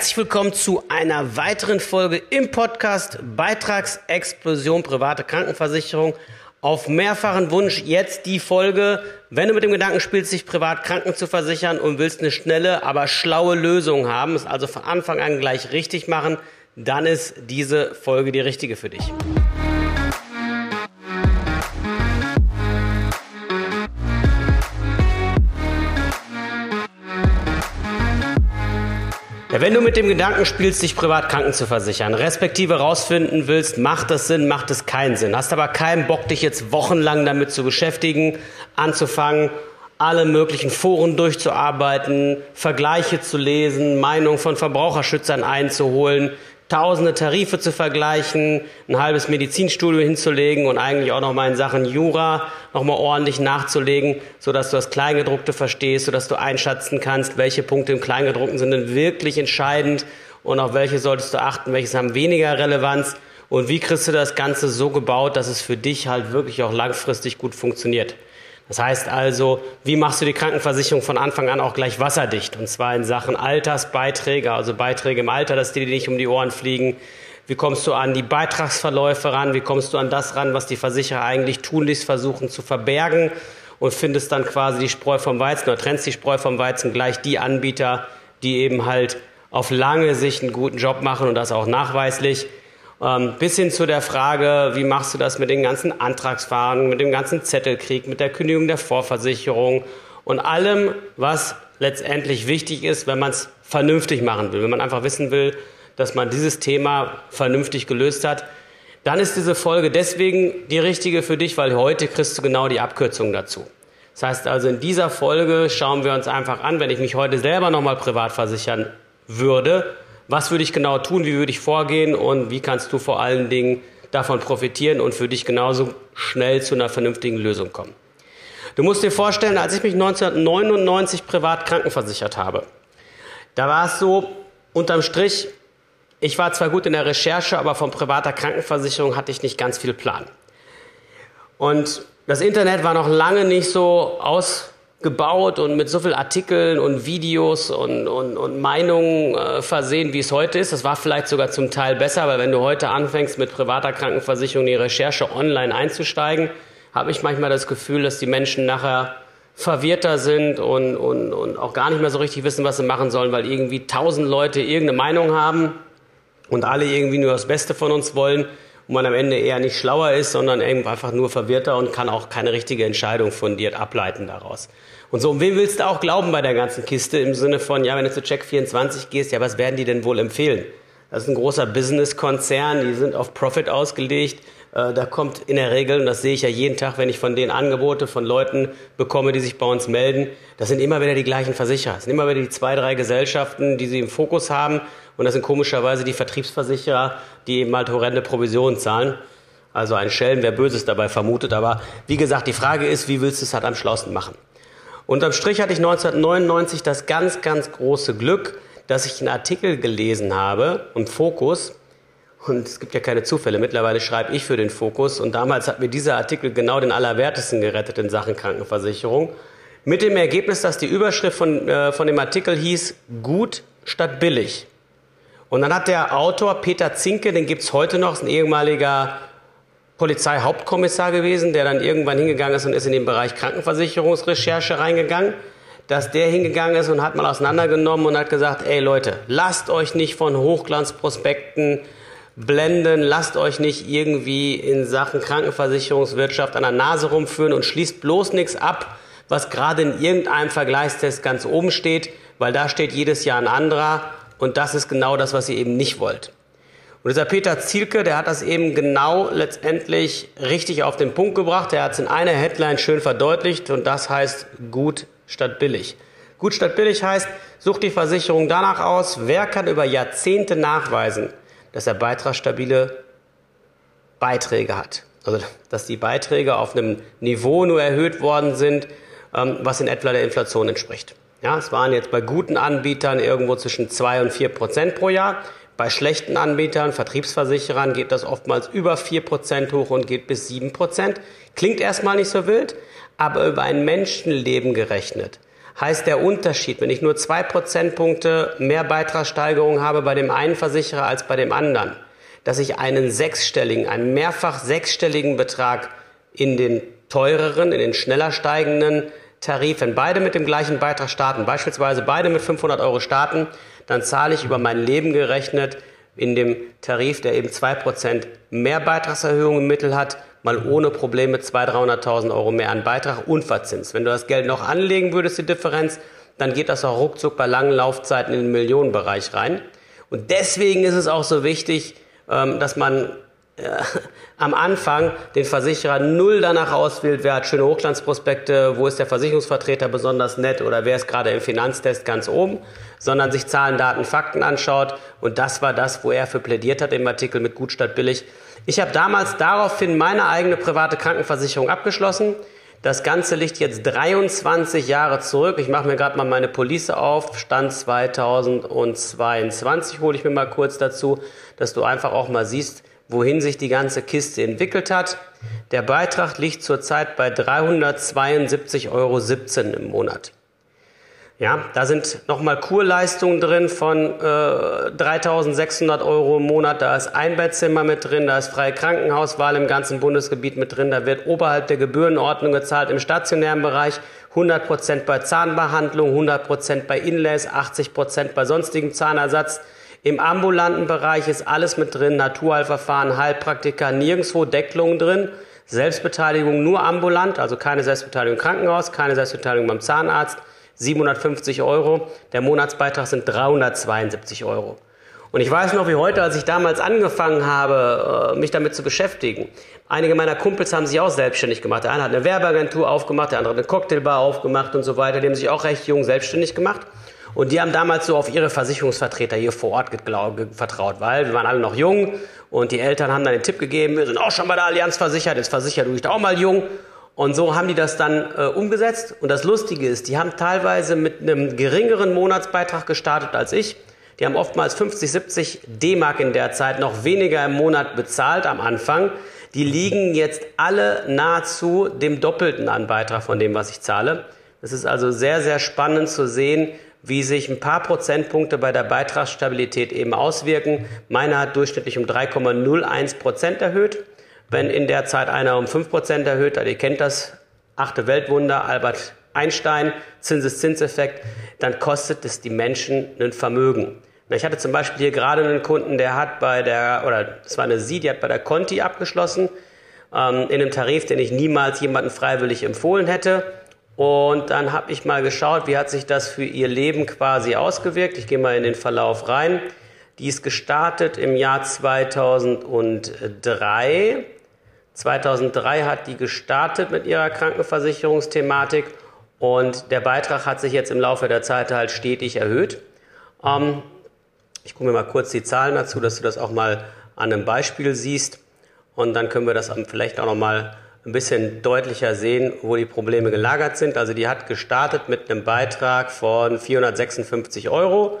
Herzlich willkommen zu einer weiteren Folge im Podcast Beitragsexplosion private Krankenversicherung. Auf mehrfachen Wunsch jetzt die Folge, wenn du mit dem Gedanken spielst, sich privat kranken zu versichern und willst eine schnelle, aber schlaue Lösung haben, es also von Anfang an gleich richtig machen, dann ist diese Folge die richtige für dich. Wenn du mit dem Gedanken spielst, dich privat kranken zu versichern, respektive rausfinden willst, macht das Sinn, macht es keinen Sinn, hast aber keinen Bock, dich jetzt wochenlang damit zu beschäftigen, anzufangen, alle möglichen Foren durchzuarbeiten, Vergleiche zu lesen, Meinungen von Verbraucherschützern einzuholen, tausende Tarife zu vergleichen, ein halbes Medizinstudium hinzulegen und eigentlich auch nochmal in Sachen Jura nochmal ordentlich nachzulegen, sodass du das Kleingedruckte verstehst, sodass du einschätzen kannst, welche Punkte im Kleingedruckten sind denn wirklich entscheidend und auf welche solltest du achten, welches haben weniger Relevanz und wie kriegst du das Ganze so gebaut, dass es für dich halt wirklich auch langfristig gut funktioniert. Das heißt also, wie machst du die Krankenversicherung von Anfang an auch gleich wasserdicht? Und zwar in Sachen Altersbeiträge, also Beiträge im Alter, dass die dir nicht um die Ohren fliegen. Wie kommst du an die Beitragsverläufe ran? Wie kommst du an das ran, was die Versicherer eigentlich tunlichst versuchen zu verbergen? Und findest dann quasi die Spreu vom Weizen oder trennst die Spreu vom Weizen gleich die Anbieter, die eben halt auf lange Sicht einen guten Job machen und das auch nachweislich. Bis hin zu der Frage, wie machst du das mit den ganzen Antragsverfahren, mit dem ganzen Zettelkrieg, mit der Kündigung der Vorversicherung und allem, was letztendlich wichtig ist, wenn man es vernünftig machen will. Wenn man einfach wissen will, dass man dieses Thema vernünftig gelöst hat, dann ist diese Folge deswegen die richtige für dich, weil heute kriegst du genau die Abkürzung dazu. Das heißt also, in dieser Folge schauen wir uns einfach an, wenn ich mich heute selber nochmal privat versichern würde, was würde ich genau tun, wie würde ich vorgehen und wie kannst du vor allen Dingen davon profitieren und für dich genauso schnell zu einer vernünftigen Lösung kommen. Du musst dir vorstellen, als ich mich 1999 privat krankenversichert habe, da war es so, unterm Strich, ich war zwar gut in der Recherche, aber von privater Krankenversicherung hatte ich nicht ganz viel Plan. Und das Internet war noch lange nicht so ausgebaut und mit so vielen Artikeln und Videos und Meinungen versehen, wie es heute ist. Das war vielleicht sogar zum Teil besser, weil wenn du heute anfängst, mit privater Krankenversicherung die Recherche online einzusteigen, habe ich manchmal das Gefühl, dass die Menschen nachher verwirrter sind und auch gar nicht mehr so richtig wissen, was sie machen sollen, weil irgendwie 1000 Leute irgendeine Meinung haben und alle irgendwie nur das Beste von uns wollen und man am Ende eher nicht schlauer ist, sondern einfach nur verwirrter und kann auch keine richtige Entscheidung fundiert ableiten daraus. Und so, um wen willst du auch glauben bei der ganzen Kiste? Im Sinne von, ja, wenn du zu Check24 gehst, ja, was werden die denn wohl empfehlen? Das ist ein großer Business-Konzern, die sind auf Profit ausgelegt. Da kommt in der Regel, und das sehe ich ja jeden Tag, wenn ich von denen Angebote von Leuten bekomme, die sich bei uns melden, das sind immer wieder die gleichen Versicherer. Das sind immer wieder die 2, 3 Gesellschaften, die sie im Fokus haben. Und das sind komischerweise die Vertriebsversicherer, die eben halt horrende Provisionen zahlen. Also ein Schelm, wer Böses dabei vermutet. Aber wie gesagt, die Frage ist, wie willst du es halt am schlausten machen? Unterm Strich hatte ich 1999 das ganz, ganz große Glück, dass ich einen Artikel gelesen habe im Fokus. Und es gibt ja keine Zufälle. Mittlerweile schreibe ich für den Fokus. Und damals hat mir dieser Artikel genau den Allerwertesten gerettet in Sachen Krankenversicherung. Mit dem Ergebnis, dass die Überschrift von dem Artikel hieß, gut statt billig. Und dann hat der Autor Peter Zielke, den gibt's heute noch, ist ein ehemaliger Polizeihauptkommissar gewesen, der dann irgendwann hingegangen ist und ist in den Bereich Krankenversicherungsrecherche reingegangen, dass der hingegangen ist und hat mal auseinandergenommen und hat gesagt, ey Leute, lasst euch nicht von Hochglanzprospekten blenden, lasst euch nicht irgendwie in Sachen Krankenversicherungswirtschaft an der Nase rumführen und schließt bloß nichts ab, was gerade in irgendeinem Vergleichstest ganz oben steht, weil da steht jedes Jahr ein anderer. Und das ist genau das, was ihr eben nicht wollt. Und dieser Peter Zielke, der hat das eben genau letztendlich richtig auf den Punkt gebracht. Der hat es in einer Headline schön verdeutlicht und das heißt gut statt billig. Gut statt billig heißt, sucht die Versicherung danach aus, wer kann über Jahrzehnte nachweisen, dass er beitragsstabile Beiträge hat. Also dass die Beiträge auf einem Niveau nur erhöht worden sind, was in etwa der Inflation entspricht. Ja, es waren jetzt bei guten Anbietern irgendwo zwischen 2 und 4% pro Jahr. Bei schlechten Anbietern, Vertriebsversicherern, geht das oftmals über 4% hoch und geht bis 7%. Klingt erstmal nicht so wild, aber über ein Menschenleben gerechnet heißt der Unterschied, wenn ich nur 2 Prozentpunkte mehr Beitragssteigerung habe bei dem einen Versicherer als bei dem anderen, dass ich einen sechsstelligen, einen mehrfach sechsstelligen Betrag in den teureren, in den schneller steigenden Tarif, wenn beide mit dem gleichen Beitrag starten, beispielsweise beide mit 500 € starten, dann zahle ich über mein Leben gerechnet in dem Tarif, der eben 2% mehr Beitragserhöhung im Mittel hat, mal ohne Probleme 200.000, 300.000 € mehr an Beitrag unverzinst. Wenn du das Geld noch anlegen würdest, die Differenz, dann geht das auch ruckzuck bei langen Laufzeiten in den Millionenbereich rein. Und deswegen ist es auch so wichtig, dass man am Anfang den Versicherer null danach auswählt, wer hat schöne Hochglanzprospekte, wo ist der Versicherungsvertreter besonders nett oder wer ist gerade im Finanztest ganz oben, sondern sich Zahlen, Daten, Fakten anschaut. Und das war das, wo er für plädiert hat im Artikel mit Gut statt Billig. Ich habe damals daraufhin meine eigene private Krankenversicherung abgeschlossen. Das Ganze liegt jetzt 23 Jahre zurück. Ich mache mir gerade mal meine Police auf. Stand 2022 hole ich mir mal kurz dazu, dass du einfach auch mal siehst, wohin sich die ganze Kiste entwickelt hat. Der Beitrag liegt zurzeit bei 372,17 € im Monat. Ja, da sind nochmal Kurleistungen drin von 3.600 € im Monat. Da ist Einbettzimmer mit drin, da ist freie Krankenhauswahl im ganzen Bundesgebiet mit drin. Da wird oberhalb der Gebührenordnung gezahlt im stationären Bereich. 100% bei Zahnbehandlung, 100% bei Inlays, 80% bei sonstigem Zahnersatz. Im ambulanten Bereich ist alles mit drin, Naturheilverfahren, Heilpraktiker, nirgendwo Deckelungen drin, Selbstbeteiligung nur ambulant, also keine Selbstbeteiligung im Krankenhaus, keine Selbstbeteiligung beim Zahnarzt, 750 €, der Monatsbeitrag sind 372 €. Und ich weiß noch wie heute, als ich damals angefangen habe, mich damit zu beschäftigen. Einige meiner Kumpels haben sich auch selbstständig gemacht. Der eine hat eine Werbeagentur aufgemacht, der andere eine Cocktailbar aufgemacht und so weiter. Die haben sich auch recht jung selbstständig gemacht. Und die haben damals so auf ihre Versicherungsvertreter hier vor Ort vertraut, weil wir waren alle noch jung und die Eltern haben dann den Tipp gegeben, wir sind auch schon bei der Allianz versichert, jetzt versichert du dich auch mal jung. Und so haben die das dann umgesetzt. Und das Lustige ist, die haben teilweise mit einem geringeren Monatsbeitrag gestartet als ich. Die haben oftmals 50, 70 D-Mark in der Zeit noch weniger im Monat bezahlt am Anfang. Die liegen jetzt alle nahezu dem Doppelten an Beitrag von dem, was ich zahle. Es ist also sehr, sehr spannend zu sehen, wie sich ein paar Prozentpunkte bei der Beitragsstabilität eben auswirken. Meiner hat durchschnittlich um 3,01% erhöht. Wenn in der Zeit einer um 5% erhöht, ihr kennt das, achte Weltwunder, Albert Einstein, Zinseszinseffekt, dann kostet es die Menschen ein Vermögen. Ich hatte zum Beispiel hier gerade einen Kunden, der hat bei der, oder es war eine Sie, die hat bei der Conti abgeschlossen, in einem Tarif, den ich niemals jemandem freiwillig empfohlen hätte. Und dann habe ich mal geschaut, wie hat sich das für ihr Leben quasi ausgewirkt. Ich gehe mal in den Verlauf rein. Die ist gestartet im Jahr 2003. 2003 hat die gestartet mit ihrer Krankenversicherungsthematik und der Beitrag hat sich jetzt im Laufe der Zeit halt stetig erhöht. Ich gucke mir mal kurz die Zahlen dazu, dass du das auch mal an einem Beispiel siehst. Und dann können wir das vielleicht auch noch mal ein bisschen deutlicher sehen, wo die Probleme gelagert sind. Also die hat gestartet mit einem Beitrag von 456 €.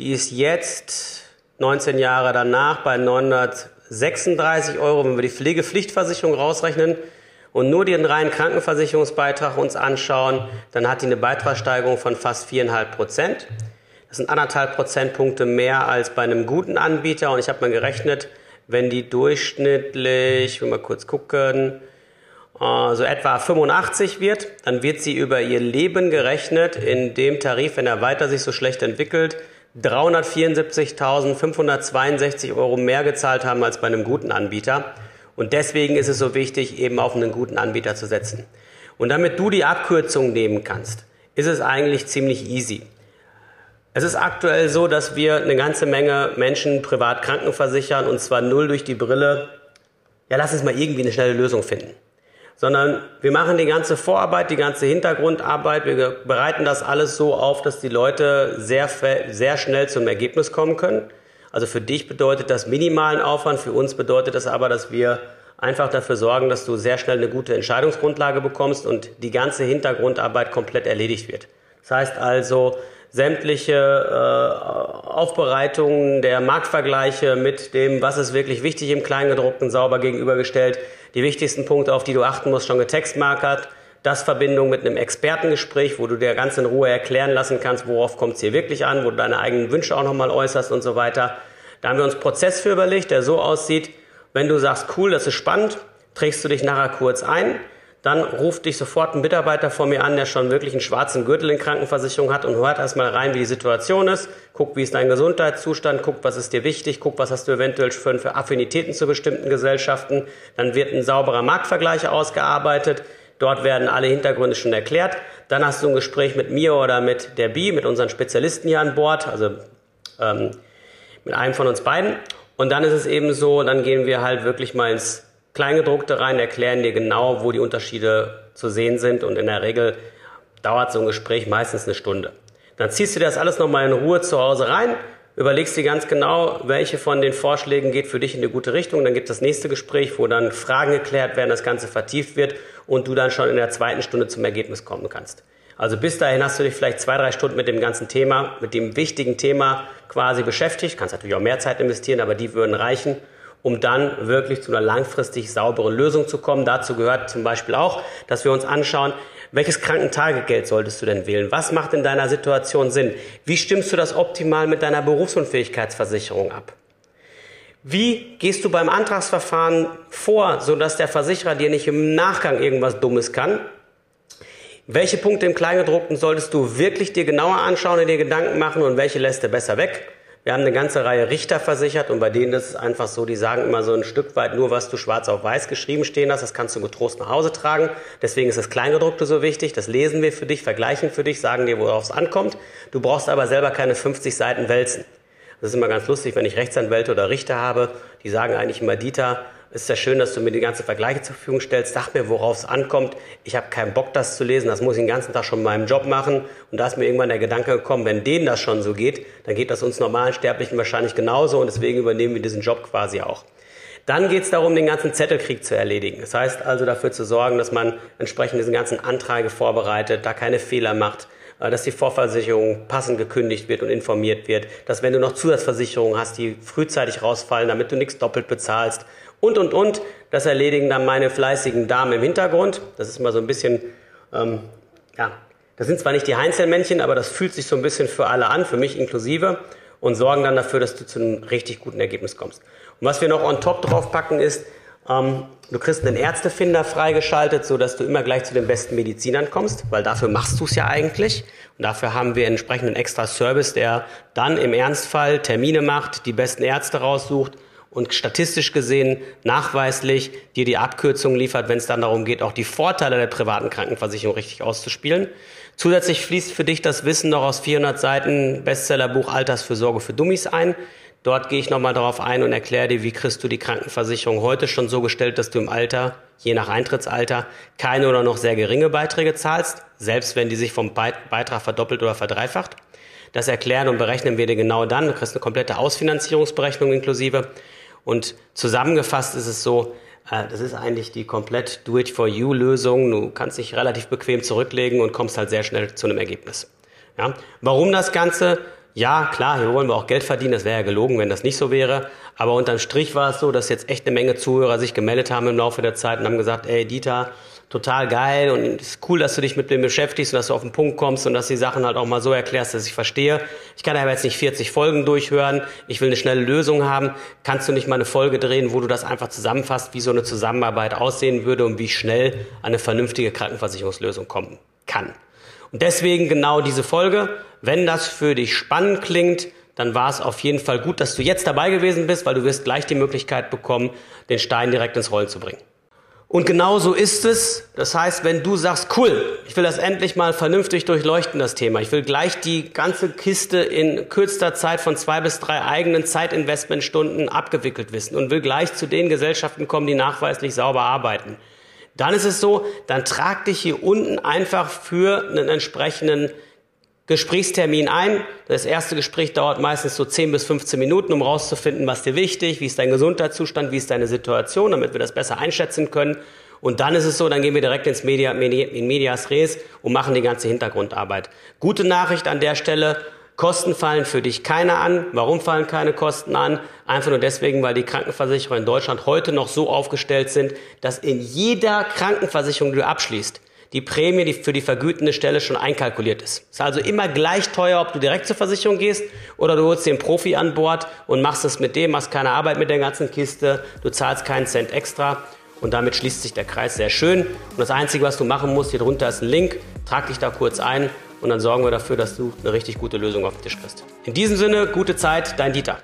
Die ist jetzt 19 Jahre danach bei 936 €, wenn wir die Pflegepflichtversicherung rausrechnen und nur den reinen Krankenversicherungsbeitrag uns anschauen, dann hat die eine Beitragssteigerung von fast 4,5%. Das sind 1,5 Prozentpunkte mehr als bei einem guten Anbieter. Und ich habe mal gerechnet, wenn die durchschnittlich, wenn wir mal kurz gucken, so etwa 85 wird, dann wird sie über ihr Leben gerechnet in dem Tarif, wenn er weiter sich so schlecht entwickelt, 374.562 € mehr gezahlt haben als bei einem guten Anbieter. Und deswegen ist es so wichtig, eben auf einen guten Anbieter zu setzen. Und damit du die Abkürzung nehmen kannst, ist es eigentlich ziemlich easy. Es ist aktuell so, dass wir eine ganze Menge Menschen privat krankenversichern und zwar null durch die Brille, ja lass uns mal irgendwie eine schnelle Lösung finden. Sondern wir machen die ganze Vorarbeit, die ganze Hintergrundarbeit, wir bereiten das alles so auf, dass die Leute sehr, sehr schnell zum Ergebnis kommen können. Also für dich bedeutet das minimalen Aufwand, für uns bedeutet das aber, dass wir einfach dafür sorgen, dass du sehr schnell eine gute Entscheidungsgrundlage bekommst und die ganze Hintergrundarbeit komplett erledigt wird. Das heißt also, sämtliche Aufbereitungen der Marktvergleiche mit dem, was ist wirklich wichtig im Kleingedruckten, sauber gegenübergestellt, die wichtigsten Punkte, auf die du achten musst, schon getextmarkert, Das Verbindung mit einem Expertengespräch, wo du dir ganz in Ruhe erklären lassen kannst, worauf kommt es hier wirklich an, wo du deine eigenen Wünsche auch nochmal äußerst und so weiter. Da haben wir uns einen Prozess für überlegt, der so aussieht, wenn du sagst, cool, das ist spannend, trägst du dich nachher kurz ein, dann ruft dich sofort ein Mitarbeiter von mir an, der schon wirklich einen schwarzen Gürtel in Krankenversicherung hat und hört erstmal rein, wie die Situation ist, guckt, wie ist dein Gesundheitszustand, guckt, was ist dir wichtig, guckt, was hast du eventuell für Affinitäten zu bestimmten Gesellschaften. Dann wird ein sauberer Marktvergleich ausgearbeitet. Dort werden alle Hintergründe schon erklärt. Dann hast du ein Gespräch mit mir oder mit der Bi, mit unseren Spezialisten hier an Bord, also mit einem von uns beiden. Und dann ist es eben so, dann gehen wir halt wirklich mal ins Kleingedruckte rein, erklären dir genau, wo die Unterschiede zu sehen sind. Und in der Regel dauert so ein Gespräch meistens eine Stunde. Dann ziehst du dir das alles nochmal in Ruhe zu Hause rein, überlegst dir ganz genau, welche von den Vorschlägen geht für dich in eine gute Richtung. Dann gibt es das nächste Gespräch, wo dann Fragen geklärt werden, das Ganze vertieft wird und du dann schon in der zweiten Stunde zum Ergebnis kommen kannst. Also bis dahin hast du dich vielleicht 2-3 Stunden mit dem ganzen Thema, mit dem wichtigen Thema quasi beschäftigt. Du kannst natürlich auch mehr Zeit investieren, aber die würden reichen, um dann wirklich zu einer langfristig sauberen Lösung zu kommen. Dazu gehört zum Beispiel auch, dass wir uns anschauen, welches Krankentagegeld solltest du denn wählen? Was macht in deiner Situation Sinn? Wie stimmst du das optimal mit deiner Berufsunfähigkeitsversicherung ab? Wie gehst du beim Antragsverfahren vor, sodass der Versicherer dir nicht im Nachgang irgendwas Dummes kann? Welche Punkte im Kleingedruckten solltest du wirklich dir genauer anschauen und dir Gedanken machen und welche lässt du besser weg? Wir haben eine ganze Reihe Richter versichert und bei denen ist es einfach so, die sagen immer so ein Stück weit nur, was du schwarz auf weiß geschrieben stehen hast, das kannst du getrost nach Hause tragen. Deswegen ist das Kleingedruckte so wichtig, das lesen wir für dich, vergleichen für dich, sagen dir, worauf es ankommt. Du brauchst aber selber keine 50 Seiten wälzen. Das ist immer ganz lustig, wenn ich Rechtsanwälte oder Richter habe, die sagen eigentlich immer, Dieter, ist ja schön, dass du mir die ganzen Vergleiche zur Verfügung stellst, sag mir, worauf es ankommt. Ich habe keinen Bock, das zu lesen, das muss ich den ganzen Tag schon in meinem Job machen. Und da ist mir irgendwann der Gedanke gekommen, wenn denen das schon so geht, dann geht das uns normalen Sterblichen wahrscheinlich genauso und deswegen übernehmen wir diesen Job quasi auch. Dann geht es darum, den ganzen Zettelkrieg zu erledigen. Das heißt also dafür zu sorgen, dass man entsprechend diesen ganzen Anträge vorbereitet, da keine Fehler macht, dass die Vorversicherung passend gekündigt wird und informiert wird, dass wenn du noch Zusatzversicherungen hast, die frühzeitig rausfallen, damit du nichts doppelt bezahlst und. Das erledigen dann meine fleißigen Damen im Hintergrund. Das ist mal so ein bisschen, das sind zwar nicht die Heinzelmännchen, aber das fühlt sich so ein bisschen für alle an, für mich inklusive, und sorgen dann dafür, dass du zu einem richtig guten Ergebnis kommst. Und was wir noch on top draufpacken ist, du kriegst einen Ärztefinder freigeschaltet, sodass du immer gleich zu den besten Medizinern kommst, weil dafür machst du es ja eigentlich. Und dafür haben wir entsprechend einen extra Service, der dann im Ernstfall Termine macht, die besten Ärzte raussucht und statistisch gesehen nachweislich dir die Abkürzungen liefert, wenn es dann darum geht, auch die Vorteile der privaten Krankenversicherung richtig auszuspielen. Zusätzlich fließt für dich das Wissen noch aus 400 Seiten Bestsellerbuch Altersfürsorge für Dummies ein. Dort gehe ich nochmal darauf ein und erkläre dir, wie kriegst du die Krankenversicherung heute schon so gestellt, dass du im Alter, je nach Eintrittsalter, keine oder noch sehr geringe Beiträge zahlst, selbst wenn die sich vom Beitrag verdoppelt oder verdreifacht. Das erklären und berechnen wir dir genau dann. Du kriegst eine komplette Ausfinanzierungsberechnung inklusive. Und zusammengefasst ist es so, das ist eigentlich die komplett Do-it-for-you-Lösung. Du kannst dich relativ bequem zurücklegen und kommst halt sehr schnell zu einem Ergebnis. Ja? Warum das Ganze? Ja, klar, hier wollen wir auch Geld verdienen. Das wäre ja gelogen, wenn das nicht so wäre. Aber unterm Strich war es so, dass jetzt echt eine Menge Zuhörer sich gemeldet haben im Laufe der Zeit und haben gesagt, ey Dieter, total geil und es ist cool, dass du dich mit dem beschäftigst und dass du auf den Punkt kommst und dass die Sachen halt auch mal so erklärst, dass ich verstehe. Ich kann aber jetzt nicht 40 Folgen durchhören. Ich will eine schnelle Lösung haben. Kannst du nicht mal eine Folge drehen, wo du das einfach zusammenfasst, wie so eine Zusammenarbeit aussehen würde und wie schnell eine vernünftige Krankenversicherungslösung kommen kann? Und deswegen genau diese Folge. Wenn das für dich spannend klingt, dann war es auf jeden Fall gut, dass du jetzt dabei gewesen bist, weil du wirst gleich die Möglichkeit bekommen, den Stein direkt ins Rollen zu bringen. Und genau so ist es. Das heißt, wenn du sagst, cool, ich will das endlich mal vernünftig durchleuchten, das Thema. Ich will gleich die ganze Kiste in kürzester Zeit von 2 bis 3 eigenen Zeitinvestmentstunden abgewickelt wissen und will gleich zu den Gesellschaften kommen, die nachweislich sauber arbeiten. Dann ist es so, dann trag dich hier unten einfach für einen entsprechenden Gesprächstermin ein. Das erste Gespräch dauert meistens so 10 bis 15 Minuten, um rauszufinden, was dir wichtig, wie ist dein Gesundheitszustand, wie ist deine Situation, damit wir das besser einschätzen können. Und dann ist es so, dann gehen wir direkt ins Medias Res und machen die ganze Hintergrundarbeit. Gute Nachricht an der Stelle, Kosten fallen für dich keine an. Warum fallen keine Kosten an? Einfach nur deswegen, weil die Krankenversicherer in Deutschland heute noch so aufgestellt sind, dass in jeder Krankenversicherung, die du abschließt, die Prämie, die für die vergütende Stelle schon einkalkuliert ist. Ist also immer gleich teuer, ob du direkt zur Versicherung gehst oder du holst dir einen Profi an Bord und machst es mit dem, machst keine Arbeit mit der ganzen Kiste, du zahlst keinen Cent extra und damit schließt sich der Kreis sehr schön. Und das Einzige, was du machen musst, hier drunter ist ein Link, trag dich da kurz ein und dann sorgen wir dafür, dass du eine richtig gute Lösung auf den Tisch kriegst. In diesem Sinne, gute Zeit, dein Dieter.